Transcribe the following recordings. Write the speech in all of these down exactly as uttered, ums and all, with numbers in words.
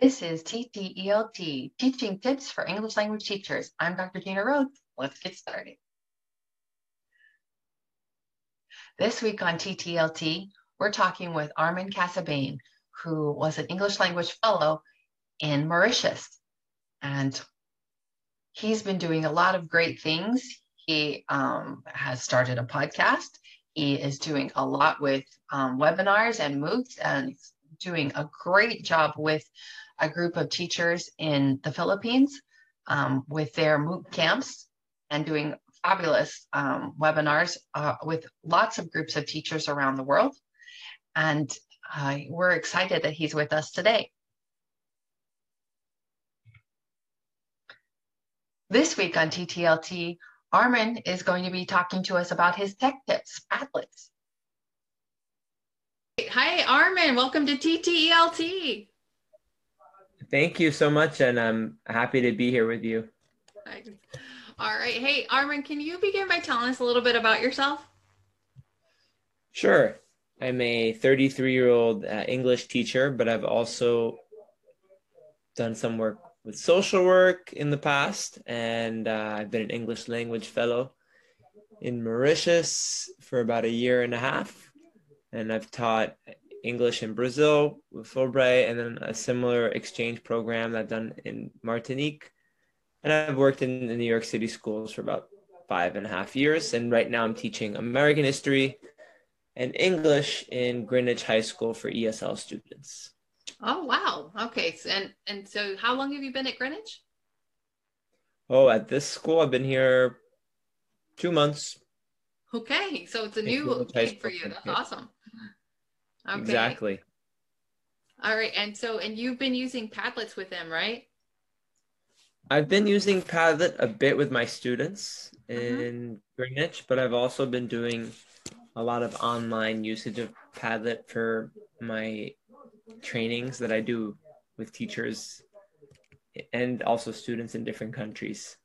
This is T T E L T, Teaching Tips for English Language Teachers. I'm Doctor Gina Rhodes. Let's get started. This week on T T L T, we're talking with Armin Casabane, who was an English language fellow in Mauritius. And he's been doing a lot of great things. He um, has started a podcast. He is doing a lot with um, webinars and MOOCs and doing a great job with a group of teachers in the Philippines um, with their MOOC camps and doing fabulous um, webinars uh, with lots of groups of teachers around the world. And uh, we're excited that he's with us today. This week on T T L T, Armin is going to be talking to us about his tech tips, Padlets. Hi, Armin. Welcome to T T E L T. Thank you so much, and I'm happy to be here with you. All right. Hey, Armin, can you begin by telling us a little bit about yourself? Sure. I'm a thirty-three-year-old uh, English teacher, but I've also done some work with social work in the past, and uh, I've been an English language fellow in Mauritius for about a year and a half. And I've taught English in Brazil with Fulbright and then a similar exchange program that I've done in Martinique. And I've worked in the New York City schools for about five and a half years. And right now I'm teaching American history and English in Greenwich High School for E S L students. Oh, wow. Okay. And, and so how long have you been at Greenwich? Oh, at this school, I've been here two months. Okay. So it's a new thing for you. That's awesome. Okay. Exactly. All right. And so, and you've been using Padlets with them, right? I've been using Padlet a bit with my students in uh-huh. Greenwich, but I've also been doing a lot of online usage of Padlet for my trainings that I do with teachers and also students in different countries.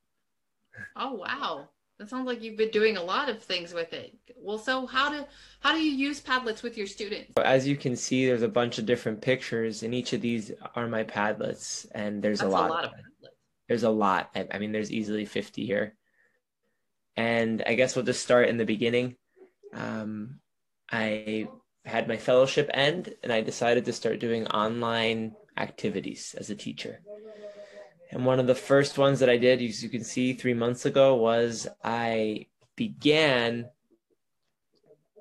Oh, wow. It sounds like you've been doing a lot of things with it. Well, so how do how do you use Padlets with your students? As you can see, there's a bunch of different pictures, and each of these are my Padlets, and there's That's a lot. A lot of Padlets. There's a lot. I, I mean, there's easily fifty here. And I guess we'll just start in the beginning. Um, I had my fellowship end, and I decided to start doing online activities as a teacher. And one of the first ones that I did, as you can see, three months ago, was I began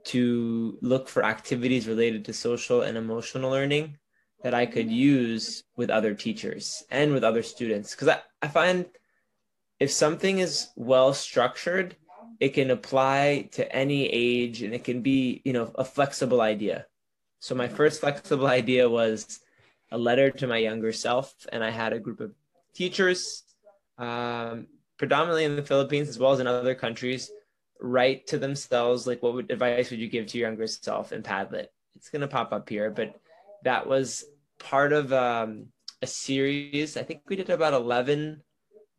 to look for activities related to social and emotional learning that I could use with other teachers and with other students. Because I, I find if something is well structured, it can apply to any age and it can be, you know, a flexible idea. So my first flexible idea was a letter to my younger self, and I had a group of teachers, um, predominantly in the Philippines as well as in other countries, write to themselves, like, what would, advice would you give to your younger self in Padlet? It's going to pop up here, but that was part of um, a series. I think we did about eleven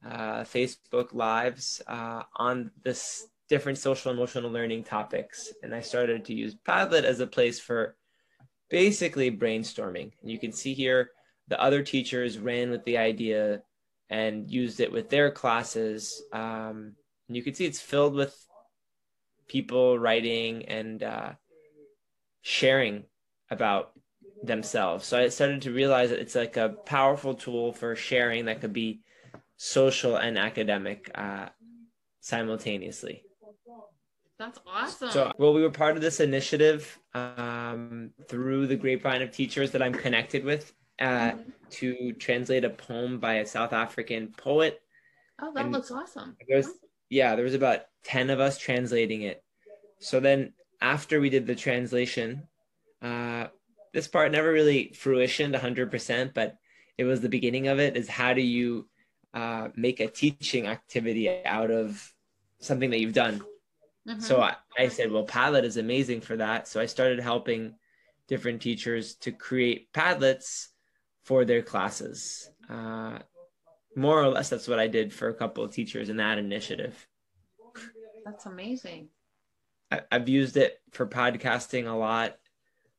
uh, Facebook Lives uh, on this different social emotional learning topics. And I started to use Padlet as a place for basically brainstorming. And you can see here, the other teachers ran with the idea and used it with their classes. Um, and you can see it's filled with people writing and uh, sharing about themselves. So I started to realize that it's like a powerful tool for sharing that could be social and academic uh, simultaneously. That's awesome. So, well, we were part of this initiative um, through the grapevine of teachers that I'm connected with. Uh, to translate a poem by a South African poet. Oh, that and looks awesome. There was, yeah, there was about ten of us translating it. So then after we did the translation, uh, this part never really fruitioned one hundred percent, but it was the beginning of it, is how do you uh, make a teaching activity out of something that you've done? Mm-hmm. So I, I said, well, Padlet is amazing for that. So I started helping different teachers to create Padlets for their classes. Uh, more or less, that's what I did for a couple of teachers in that initiative. That's amazing. I, I've used it for podcasting a lot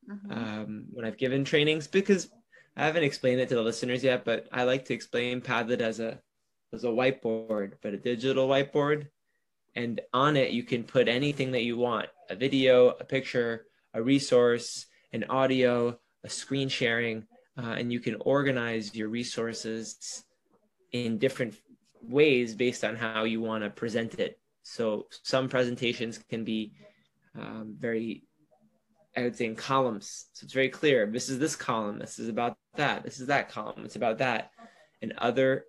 mm-hmm. um, when I've given trainings, because I haven't explained it to the listeners yet, but I like to explain Padlet as a as a whiteboard, but a digital whiteboard. And on it, you can put anything that you want, a video, a picture, a resource, an audio, a screen sharing, uh, and you can organize your resources in different ways based on how you want to present it. So some presentations can be um, very, I would say, in columns. So it's very clear. This is this column. This is about that. This is that column. It's about that. And other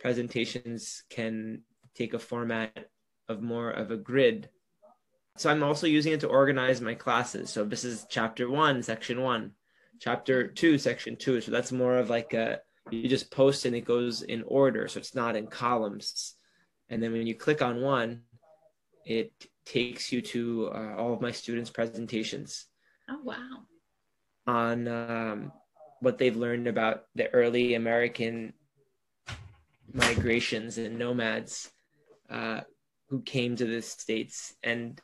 presentations can take a format of more of a grid. So I'm also using it to organize my classes. So this is chapter one, section one, chapter two, section two. So that's more of like a, you just post and it goes in order. So it's not in columns. And then when you click on one, it takes you to uh, all of my students' presentations. Oh, wow. On um, what they've learned about the early American migrations and nomads uh, who came to the States and,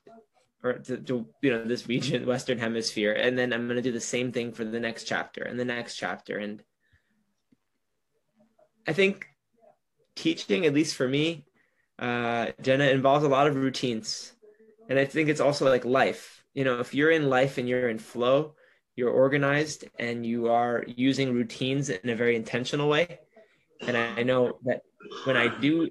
or to, to, you know, this region, Western Hemisphere. And then I'm going to do the same thing for the next chapter and the next chapter. And I think teaching, at least for me, uh, Jenna, involves a lot of routines. And I think it's also like life. You know, if you're in life and you're in flow, you're organized and you are using routines in a very intentional way. And I know that when I do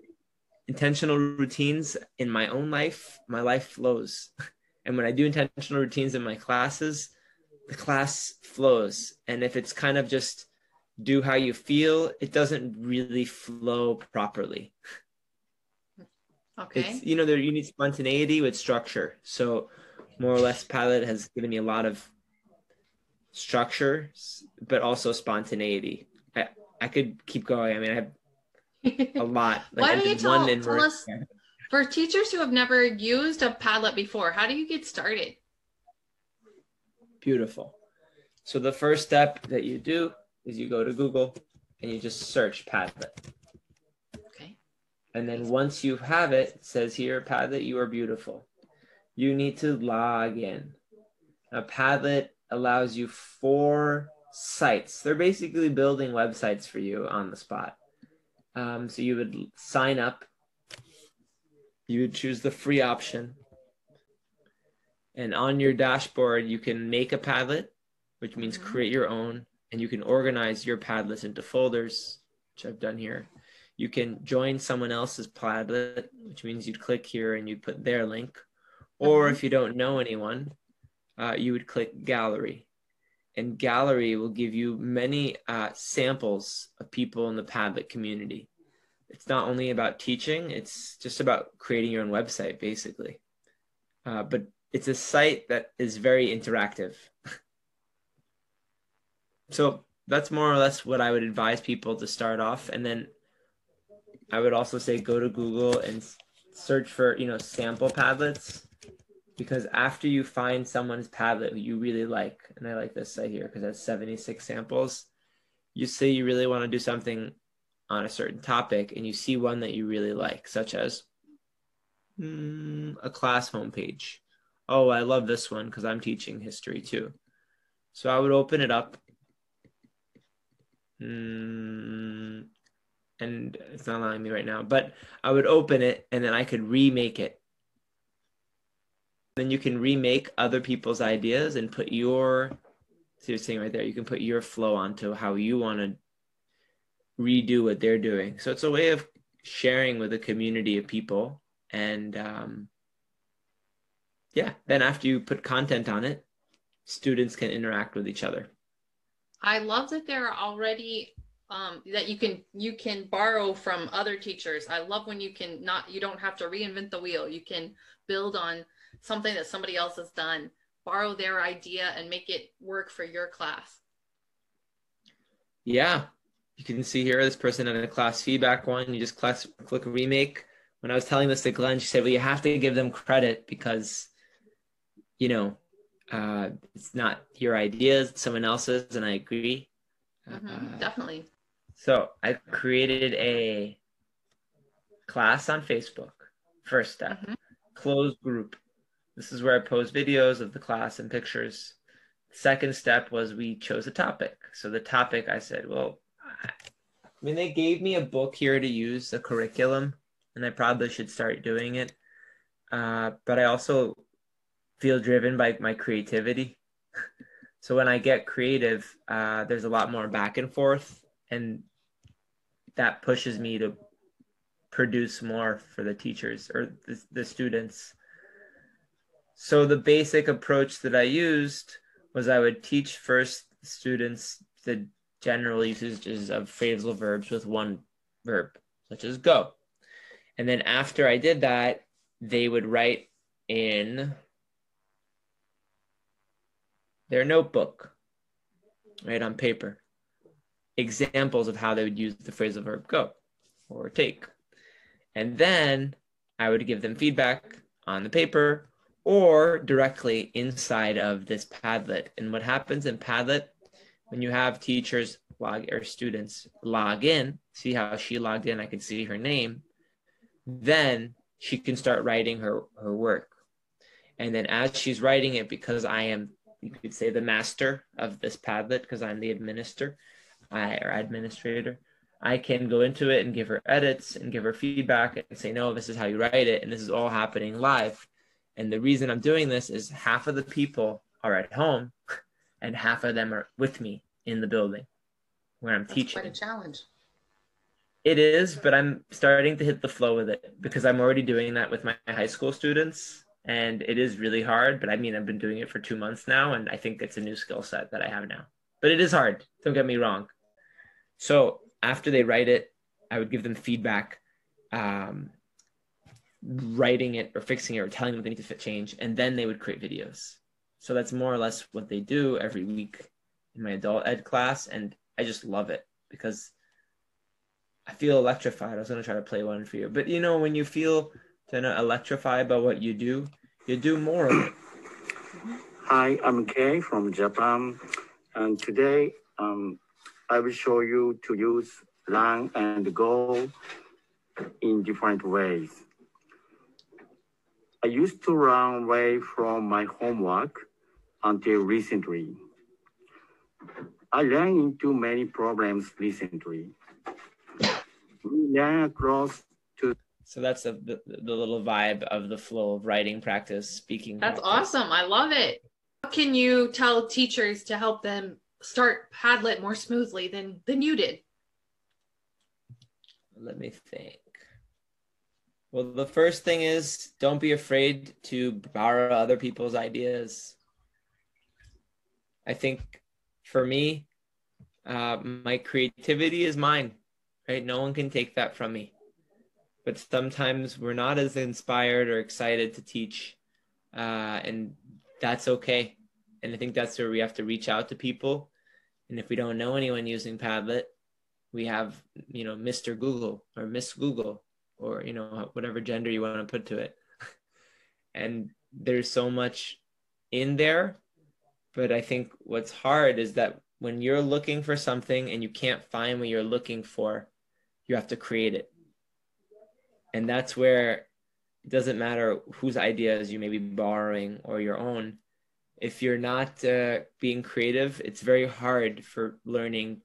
intentional routines in my own life, my life flows. And when I do intentional routines in my classes, the class flows. And if it's kind of just do how you feel, it doesn't really flow properly. Okay. It's, you know, there you need spontaneity with structure. So more or less Padlet has given me a lot of structure, but also spontaneity. I, I could keep going. I mean, I have a lot. Like Why I do you tell, tell us, for teachers who have never used a Padlet before, how do you get started? Beautiful. So the first step that you do is you go to Google and you just search Padlet. Okay. And then once you have it, it says here, Padlet, you are beautiful. You need to log in. Now Padlet allows you four sites. They're basically building websites for you on the spot. Um, so you would sign up, you would choose the free option, and on your dashboard, you can make a Padlet, which means mm-hmm. create your own, and you can organize your Padlets into folders, which I've done here. You can join someone else's Padlet, which means you'd click here and you'd put their link, or mm-hmm. if you don't know anyone, uh, you would click gallery. And gallery will give you many uh, samples of people in the Padlet community. It's not only about teaching, it's just about creating your own website, basically. Uh, but it's a site that is very interactive. So that's more or less what I would advise people to start off. And then I would also say go to Google and search for, you know, sample Padlets. Because after you find someone's Padlet you really like, and I like this site here because that's seventy-six samples, you say you really want to do something on a certain topic and you see one that you really like, such as mm, a class homepage. Oh, I love this one because I'm teaching history too. So I would open it up. Mm, and it's not allowing me right now, but I would open it and then I could remake it. Then you can remake other people's ideas and put your, so you're saying right there, you can put your flow onto how you want to redo what they're doing. So it's a way of sharing with a community of people. And um, yeah, then after you put content on it, students can interact with each other. I love that there are already um, that you can you can borrow from other teachers. I love when you can not, you don't have to reinvent the wheel. You can build on something that somebody else has done, borrow their idea and make it work for your class. Yeah, you can see here, this person had a class feedback one, you just class, click remake. When I was telling this to Glenn, she said, well, you have to give them credit because, you know, uh, it's not your ideas, it's someone else's, and I agree. Mm-hmm, uh, definitely. So I created a class on Facebook, first step, mm-hmm. closed group. This is where I post videos of the class and pictures. Second step was we chose a topic. So the topic, I said, well, I mean, they gave me a book here to use, a curriculum, and I probably should start doing it. Uh, but I also feel driven by my creativity. So when I get creative, uh, there's a lot more back and forth, and that pushes me to produce more for the teachers or the, the students. So the basic approach that I used was I would teach first students the general usages of phrasal verbs with one verb, such as go. And then after I did that, they would write in their notebook, right on paper, examples of how they would use the phrasal verb go or take. And then I would give them feedback on the paper or directly inside of this Padlet. And what happens in Padlet, when you have teachers log or students log in, see how she logged in, I can see her name, then she can start writing her, her work. And then as she's writing it, because I am, you could say, the master of this Padlet, because I'm the administrator, I, or administrator, I can go into it and give her edits and give her feedback and say, no, this is how you write it. And this is all happening live. And the reason I'm doing this is half of the people are at home and half of them are with me in the building where I'm teaching. That's quite a challenge. It is, but I'm starting to hit the flow with it because I'm already doing that with my high school students. And it is really hard, but I mean, I've been doing it for two months now, and I think it's a new skill set that I have now. But it is hard, don't get me wrong. So after they write it, I would give them feedback, um, writing it or fixing it or telling them they need to fit change, and then they would create videos. So that's more or less what they do every week in my adult ed class, and I just love it because I feel electrified. I was going to try to play one for you, but you know, when you feel kind of electrified by what you do, you do more of it. Hi, I'm Kei from Japan, and today um, I will show you to use learn and go in different ways. I used to run away from my homework until recently. I ran into many problems recently. We ran across to... So that's a, the, the little vibe of the flow of writing practice, speaking practice. That's awesome. I love it. How can you tell teachers to help them start Padlet more smoothly than, than you did? Let me think. Well, the first thing is don't be afraid to borrow other people's ideas. I think for me, uh, my creativity is mine, right? No one can take that from me. But sometimes we're not as inspired or excited to teach, uh, and that's okay. And I think that's where we have to reach out to people. And if we don't know anyone using Padlet, we have, you know, Mister Google or Miss Google, or, you know, whatever gender you want to put to it. And there's so much in there, but I think what's hard is that when you're looking for something and you can't find what you're looking for, you have to create it. And that's where it doesn't matter whose ideas you may be borrowing or your own. If you're not uh, being creative, it's very hard for learning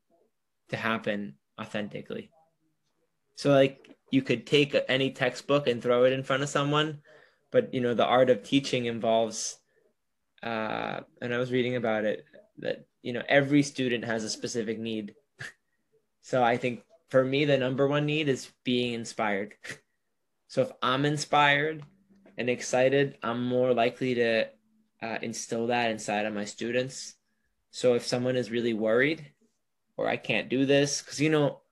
to happen authentically. So like, you could take any textbook and throw it in front of someone, but you know, the art of teaching involves, uh, and I was reading about it, that, you know, every student has a specific need. So I think for me, the number one need is being inspired. So if I'm inspired and excited, I'm more likely to uh, instill that inside of my students. So if someone is really worried or I can't do this, because you know,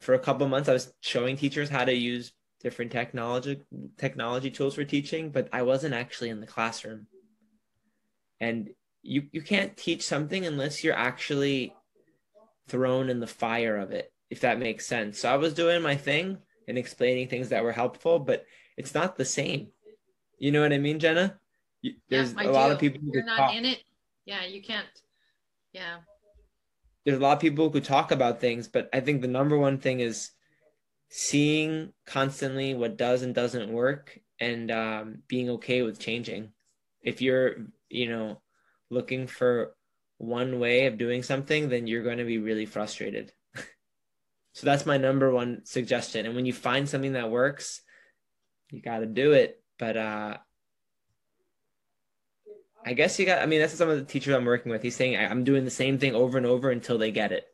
for a couple of months, I was showing teachers how to use different technology technology tools for teaching, but I wasn't actually in the classroom. And you you can't teach something unless you're actually thrown in the fire of it, if that makes sense. So I was doing my thing and explaining things that were helpful, but it's not the same. You know what I mean, Jenna? You, there's yeah, a do. lot of people who you're not talk. in it. Yeah, you can't. Yeah. There's a lot of people who talk about things, but I think the number one thing is seeing constantly what does and doesn't work and um, being okay with changing. If you're, you know, looking for one way of doing something, then you're going to be really frustrated. So that's my number one suggestion. And when you find something that works, you got to do it. But uh, I guess you got, I mean, that's some of the teachers I'm working with. He's saying, I'm doing the same thing over and over until they get it.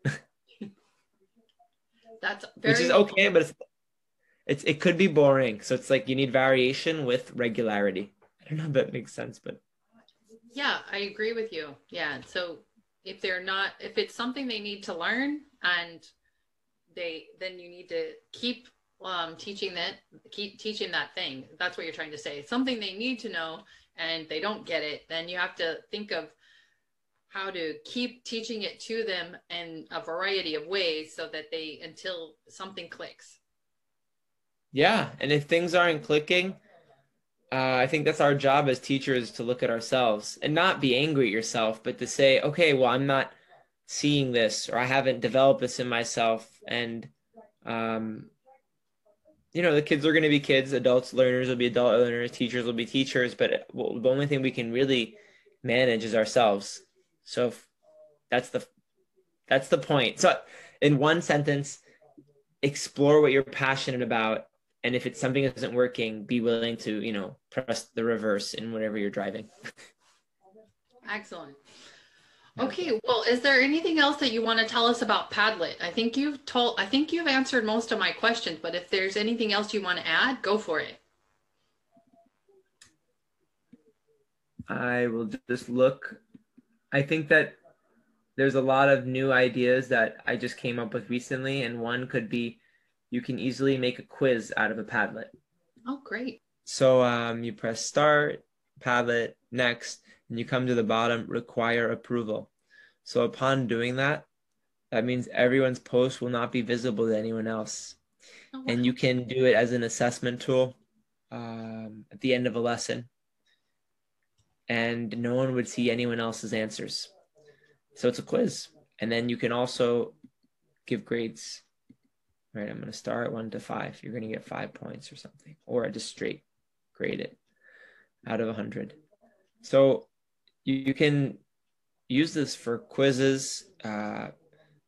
That's very Which is okay, but it's, it's it could be boring. So it's like you need variation with regularity. I don't know if that makes sense, but. Yeah, I agree with you. Yeah. So if they're not, if it's something they need to learn and they, then you need to keep um, teaching that, keep teaching that thing. That's what you're trying to say. Something they need to know and they don't get it. Then you have to think of how to keep teaching it to them in a variety of ways so that they, until something clicks. Yeah. And if things aren't clicking, Uh, I think that's our job as teachers, to look at ourselves and not be angry at yourself, but to say, okay, well, I'm not seeing this, or I haven't developed this in myself. And, um, you know, the kids are going to be kids, adults learners will be adult learners, teachers will be teachers, but well, the only thing we can really manage is ourselves. So if that's the, that's the point. So in one sentence, explore what you're passionate about. And if it's something that isn't working, be willing to, you know, press the reverse in whatever you're driving. Excellent. Okay. Well, is there anything else that you want to tell us about Padlet? I think you've told, I think you've answered most of my questions, but if there's anything else you want to add, go for it. I will just look. I think that there's a lot of new ideas that I just came up with recently. And one could be, you can easily make a quiz out of a Padlet. Oh, great. So um, you press start, Padlet, next, and you come to the bottom, require approval. So upon doing that, that means everyone's post will not be visible to anyone else. Oh, wow. And you can do it as an assessment tool um, at the end of a lesson. And no one would see anyone else's answers. So it's a quiz. And then you can also give grades. Right, I'm going to start one to five. You're going to get five points or something, or I just straight grade it out of one hundred. So you, you can use this for quizzes. Uh,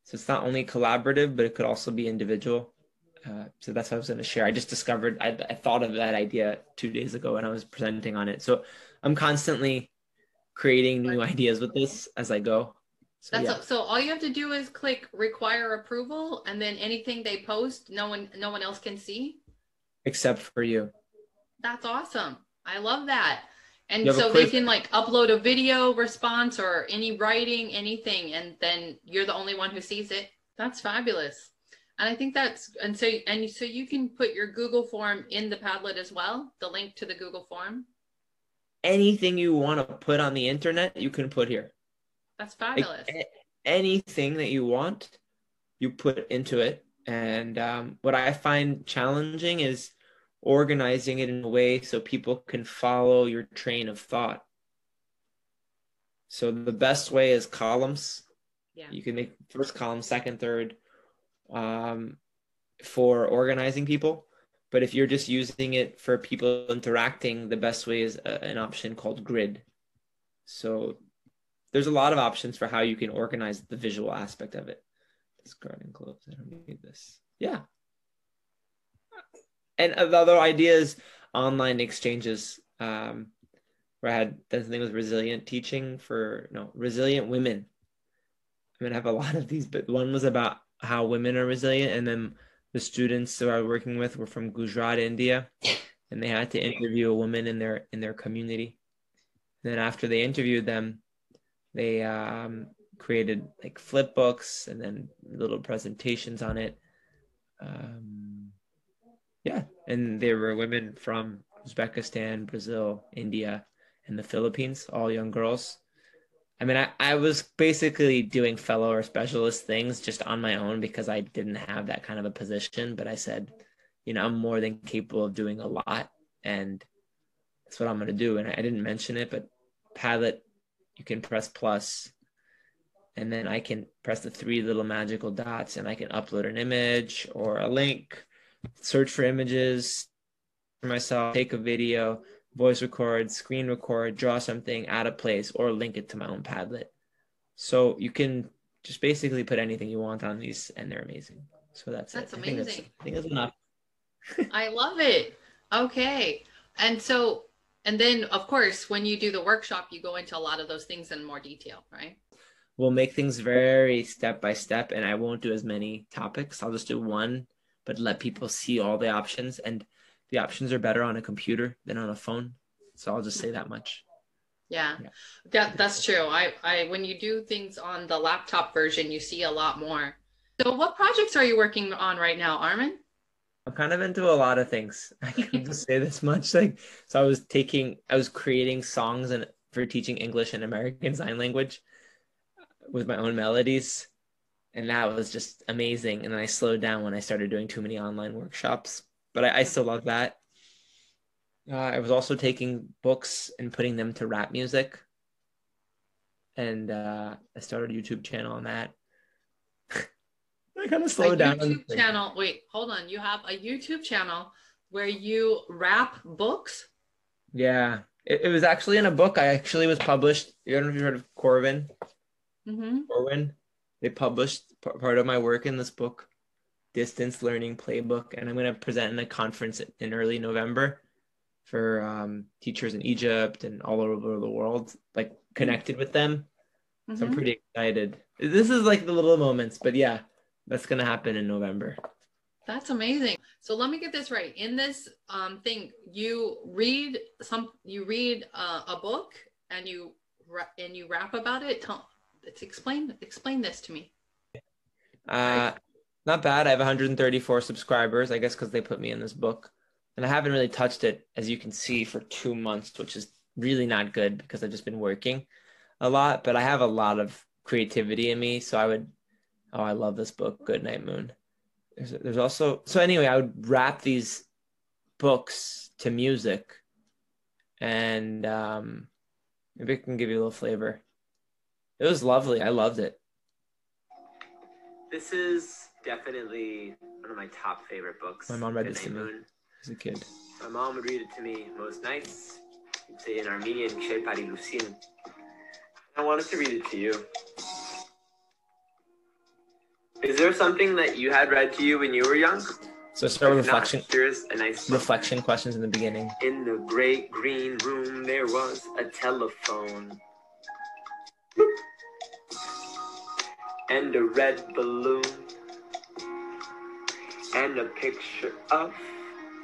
so it's not only collaborative, but it could also be individual. Uh, so that's what I was going to share. I just discovered, I, I thought of that idea two days ago when I was presenting on it. So I'm constantly creating new ideas with this as I go. So, That's yeah. a, so all you have to do is click require approval, and then anything they post, no one, no one else can see. Except for you. That's awesome. I love that. And so they can like upload a video response or any writing, anything, and then you're the only one who sees it. That's fabulous. And I think that's, and so, and so you can put your Google form in the Padlet as well, the link to the Google form. Anything you want to put on the internet, you can put here. That's fabulous. Like, anything that you want, you put into it. And um, what I find challenging is organizing it in a way so people can follow your train of thought. So the best way is columns. Yeah. You can make first column, second, third um, for organizing people. But if you're just using it for people interacting, the best way is a, an option called grid. So there's a lot of options for how you can organize the visual aspect of it. Discard and close, I don't need this. Yeah. And the other idea is online exchanges, um, where I had done something with resilient teaching for, no, resilient women. I mean, I have a lot of these, but one was about how women are resilient. And then the students that I was working with were from Gujarat, India, and they had to interview a woman in their, in their community. And then after they interviewed them, they um, created like flip books and then little presentations on it. Um, yeah, and there were women from Uzbekistan, Brazil, India, and the Philippines, all young girls. I mean, I, I was basically doing fellow or specialist things just on my own because I didn't have that kind of a position, but I said, you know, I'm more than capable of doing a lot, and that's what I'm gonna do. And I, I didn't mention it, but Padlet, you can press plus, and then I can press the three little magical dots and I can upload an image or a link, search for images for myself, take a video, voice record, screen record, draw something out of place, or link it to my own Padlet. So you can just basically put anything you want on these, and they're amazing. So that's that's it. amazing. I think that's, I think that's enough. I love it. Okay. And so, and then of course, when you do the workshop, you go into a lot of those things in more detail, right? We'll make things very step by step, and I won't do as many topics. I'll just do one, but let people see all the options, and the options are better on a computer than on a phone. So I'll just say that much. Yeah, yeah. That, that's true. I, I, when you do things on the laptop version, you see a lot more. So what projects are you working on right now, Armin? I'm kind of into a lot of things. I can just say this much. Like, so I was taking, I was creating songs and for teaching English and American Sign Language with my own melodies. And that was just amazing. And then I slowed down when I started doing too many online workshops, but I, I still love that. Uh, I was also taking books and putting them to rap music. And uh, I started a YouTube channel on that. I kind of slowed down. YouTube channel. Wait, hold on. You have a YouTube channel where you rap books? Yeah, it, it was actually in a book. I actually was published. I don't know if you've heard of Corwin. Mm-hmm. Corwin. They published p- part of my work in this book, Distance Learning Playbook, and I'm going to present in a conference in early November for um, teachers in Egypt and all over the world, like connected with them. Mm-hmm. So I'm pretty excited. This is like the little moments, but yeah. That's going to happen in November. That's amazing. So let me get this right. In this um, thing, you read some, you read uh, a book and you and you rap about it. Tell, it's explain explain this to me. Uh, not bad. I have one hundred thirty-four subscribers, I guess, because they put me in this book, and I haven't really touched it, as you can see, for two months, which is really not good because I've just been working a lot. But I have a lot of creativity in me, so I would. Oh, I love this book, Good Night Moon. There's, there's also, so anyway, I would wrap these books to music, and um, maybe I can give you a little flavor. It was lovely. I loved it. This is definitely one of my top favorite books. My mom read this to me as a kid. My mom would read it to me most nights. She'd say in Armenian, Shepari Lucin. I wanted to read it to you. Is there something that you had read to you when you were young? So start with reflection. Here's a nice reflection questions in the beginning. In the great green room, there was a telephone. And a red balloon. And a picture of.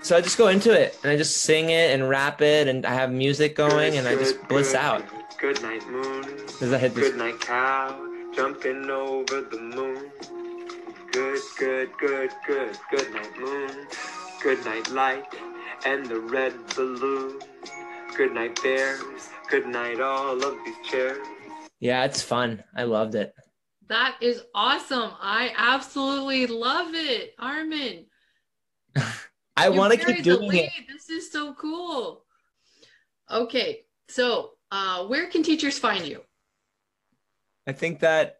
So I just go into it, and I just sing it and rap it, and I have music going, and I just bliss out. Good night, moon. Does that hit this? Good night, cow. Jumping over the moon. Good, good, good, good, good night moon, good night light, and the red balloon, good night bears, good night all of these chairs. Yeah, it's fun. I loved it. That is awesome. I absolutely love it, Armin. I want to keep doing it. This is so cool. Okay, so uh, where can teachers find you? I think that...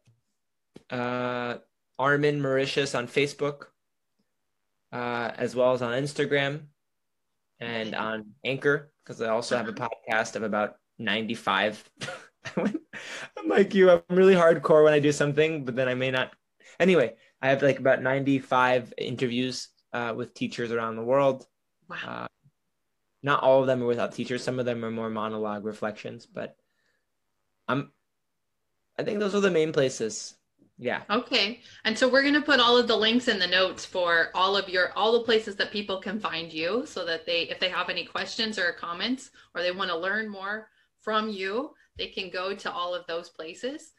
Uh, Armin Mauritius on Facebook, uh, as well as on Instagram and on Anchor, because I also have a podcast of about ninety-five. I'm like you, I'm really hardcore when I do something, but then I may not. Anyway, I have like about ninety-five interviews uh, with teachers around the world. Wow. Uh, not all of them are without teachers. Some of them are more monologue reflections, but I'm, I think those are the main places. Yeah. Okay. And so we're going to put all of the links in the notes for all of your, all the places that people can find you, so that they, if they have any questions or comments, or they want to learn more from you, they can go to all of those places.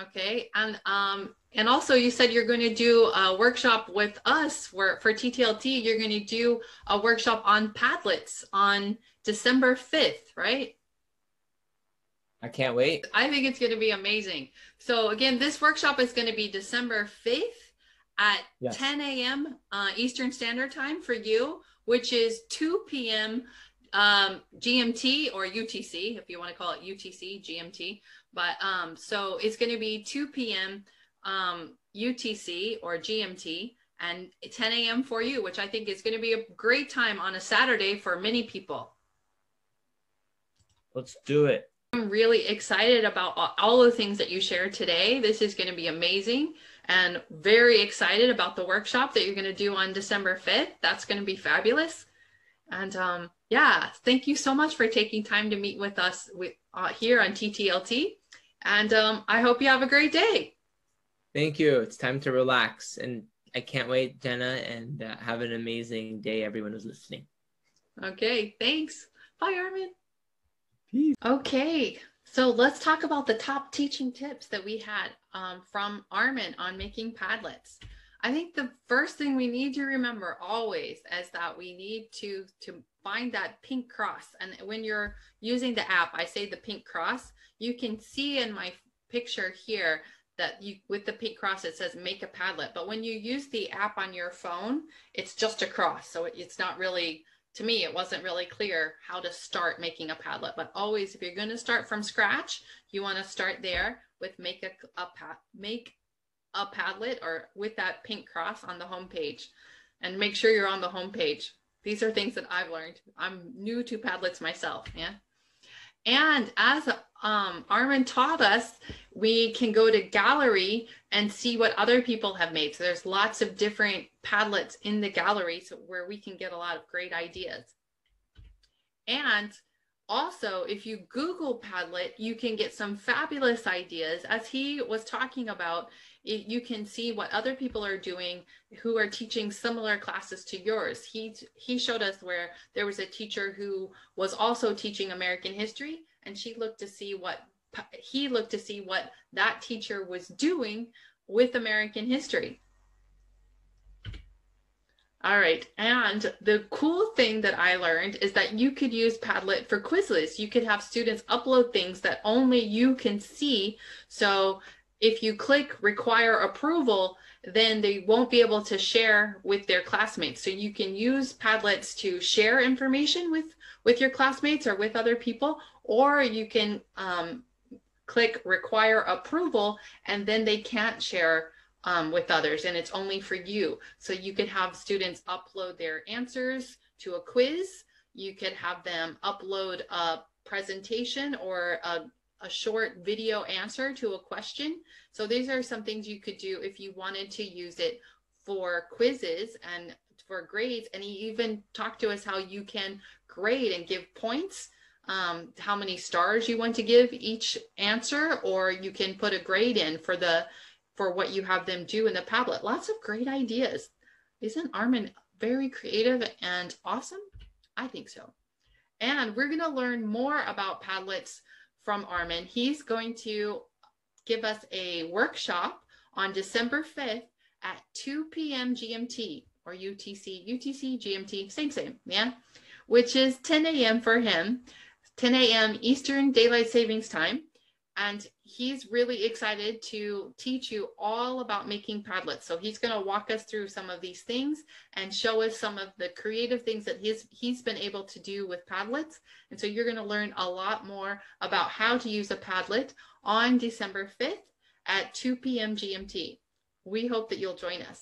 Okay. And, um, and also you said you're going to do a workshop with us where for T T L T, you're going to do a workshop on Padlets on December fifth, right? I can't wait. I think it's going to be amazing. So again, this workshop is going to be December fifth at yes. ten a.m. Uh, Eastern Standard Time for you, which is two p.m. Um, G M T or U T C, if you want to call it U T C, G M T. But um, so it's going to be two p.m. Um, U T C or G M T and ten a.m. for you, which I think is going to be a great time on a Saturday for many people. Let's do it. I'm really excited about all the things that you shared today. This is going to be amazing, and very excited about the workshop that you're going to do on December fifth. That's going to be fabulous. And um, yeah, thank you so much for taking time to meet with us with, uh, here on T T L T. And um, I hope you have a great day. Thank you. It's time to relax. And I can't wait, Jenna, and uh, have an amazing day, everyone who's listening. Okay, thanks. Bye, Armin. Peace. Okay, so let's talk about the top teaching tips that we had um, from Armin on making Padlets. I think the first thing we need to remember always is that we need to, to find that pink cross. And when you're using the app, I say the pink cross. You can see in my picture here that you, with the pink cross, it says make a Padlet. But when you use the app on your phone, it's just a cross. So it, it's not really, to me, it wasn't really clear how to start making a Padlet. But always, if you're going to start from scratch, you want to start there with make a, a make a Padlet, or with that pink cross on the home page, and make sure you're on the home page. These are things that I've learned. I'm new to Padlets myself. Yeah. And as um, Armin taught us, we can go to gallery and see what other people have made. So there's lots of different Padlets in the gallery, so where we can get a lot of great ideas. And also, if you Google Padlet, you can get some fabulous ideas. As he was talking about, you can see what other people are doing who are teaching similar classes to yours. He, he showed us where there was a teacher who was also teaching American history, and she looked to see what he looked to see what that teacher was doing with American history. All right, and the cool thing that I learned is that you could use Padlet for Quizlet. You could have students upload things that only you can see. So if you click require approval, then they won't be able to share with their classmates. So you can use Padlets to share information with, with your classmates or with other people, or you can um, click require approval, and then they can't share Um, with others, and it's only for you. So you could have students upload their answers to a quiz. You could have them upload a presentation or a, a short video answer to a question. So these are some things you could do if you wanted to use it for quizzes and for grades. And he even talked to us how you can grade and give points, um, how many stars you want to give each answer, or you can put a grade in for the for what you have them do in the Padlet. Lots of great ideas. Isn't Armin very creative and awesome? I think so. And we're gonna learn more about Padlets from Armin. He's going to give us a workshop on December fifth at two p m G M T or U T C, U T C, G M T, same, same, yeah? Which is ten a m for him, ten a m Eastern Daylight Savings Time. And he's really excited to teach you all about making Padlets. So he's going to walk us through some of these things and show us some of the creative things that he's, he's been able to do with Padlets. And so you're going to learn a lot more about how to use a Padlet on December fifth at two p m G M T. We hope that you'll join us.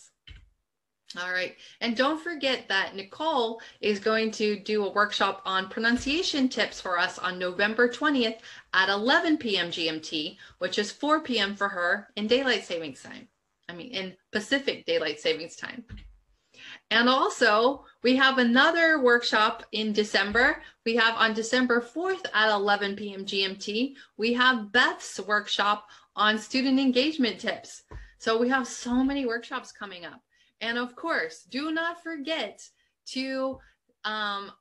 All right. And don't forget that Nicole is going to do a workshop on pronunciation tips for us on November twentieth at eleven p m G M T, which is four p m for her in daylight savings time. I mean, in Pacific daylight savings time. And also we have another workshop in December. We have on December fourth at eleven p m G M T, we have Beth's workshop on student engagement tips. So we have so many workshops coming up. And of course, do not forget to um,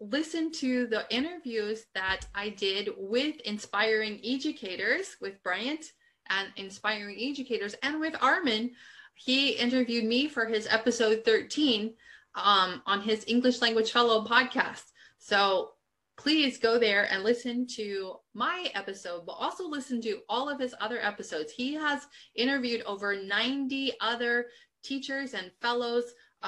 listen to the interviews that I did with Inspiring Educators, with Bryant and Inspiring Educators, and with Armin. He interviewed me for his episode thirteen um, on his English Language Fellow podcast. So please go there and listen to my episode, but also listen to all of his other episodes. He has interviewed over ninety other teachers and fellows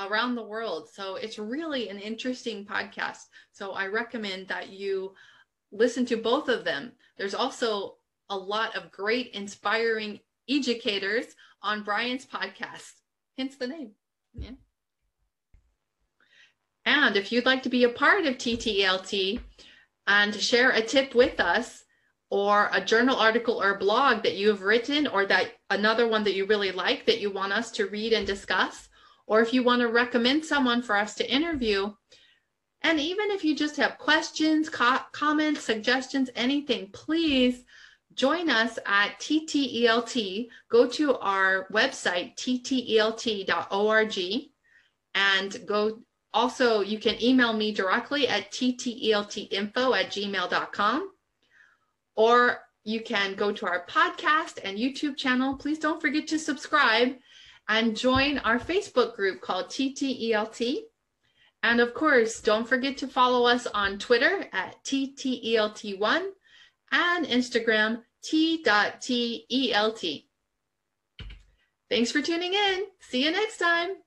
around the world. So it's really an interesting podcast. So I recommend that you listen to both of them. There's also a lot of great inspiring educators on Brian's podcast, hence the name. Yeah. And if you'd like to be a part of T T L T, and share a tip with us or a journal article or blog that you've written, or that another one that you really like that you want us to read and discuss, or if you want to recommend someone for us to interview. And even if you just have questions, co- comments, suggestions, anything, please join us at T T E L T. Go to our website, T T E L T dot org, and go. Also, you can email me directly at T T E L T info at gmail dot com. Or you can go to our podcast and YouTube channel. Please don't forget to subscribe and join our Facebook group called T T E L T. And of course, don't forget to follow us on Twitter at T T E L T one and Instagram T dot T E L T. Thanks for tuning in. See you next time.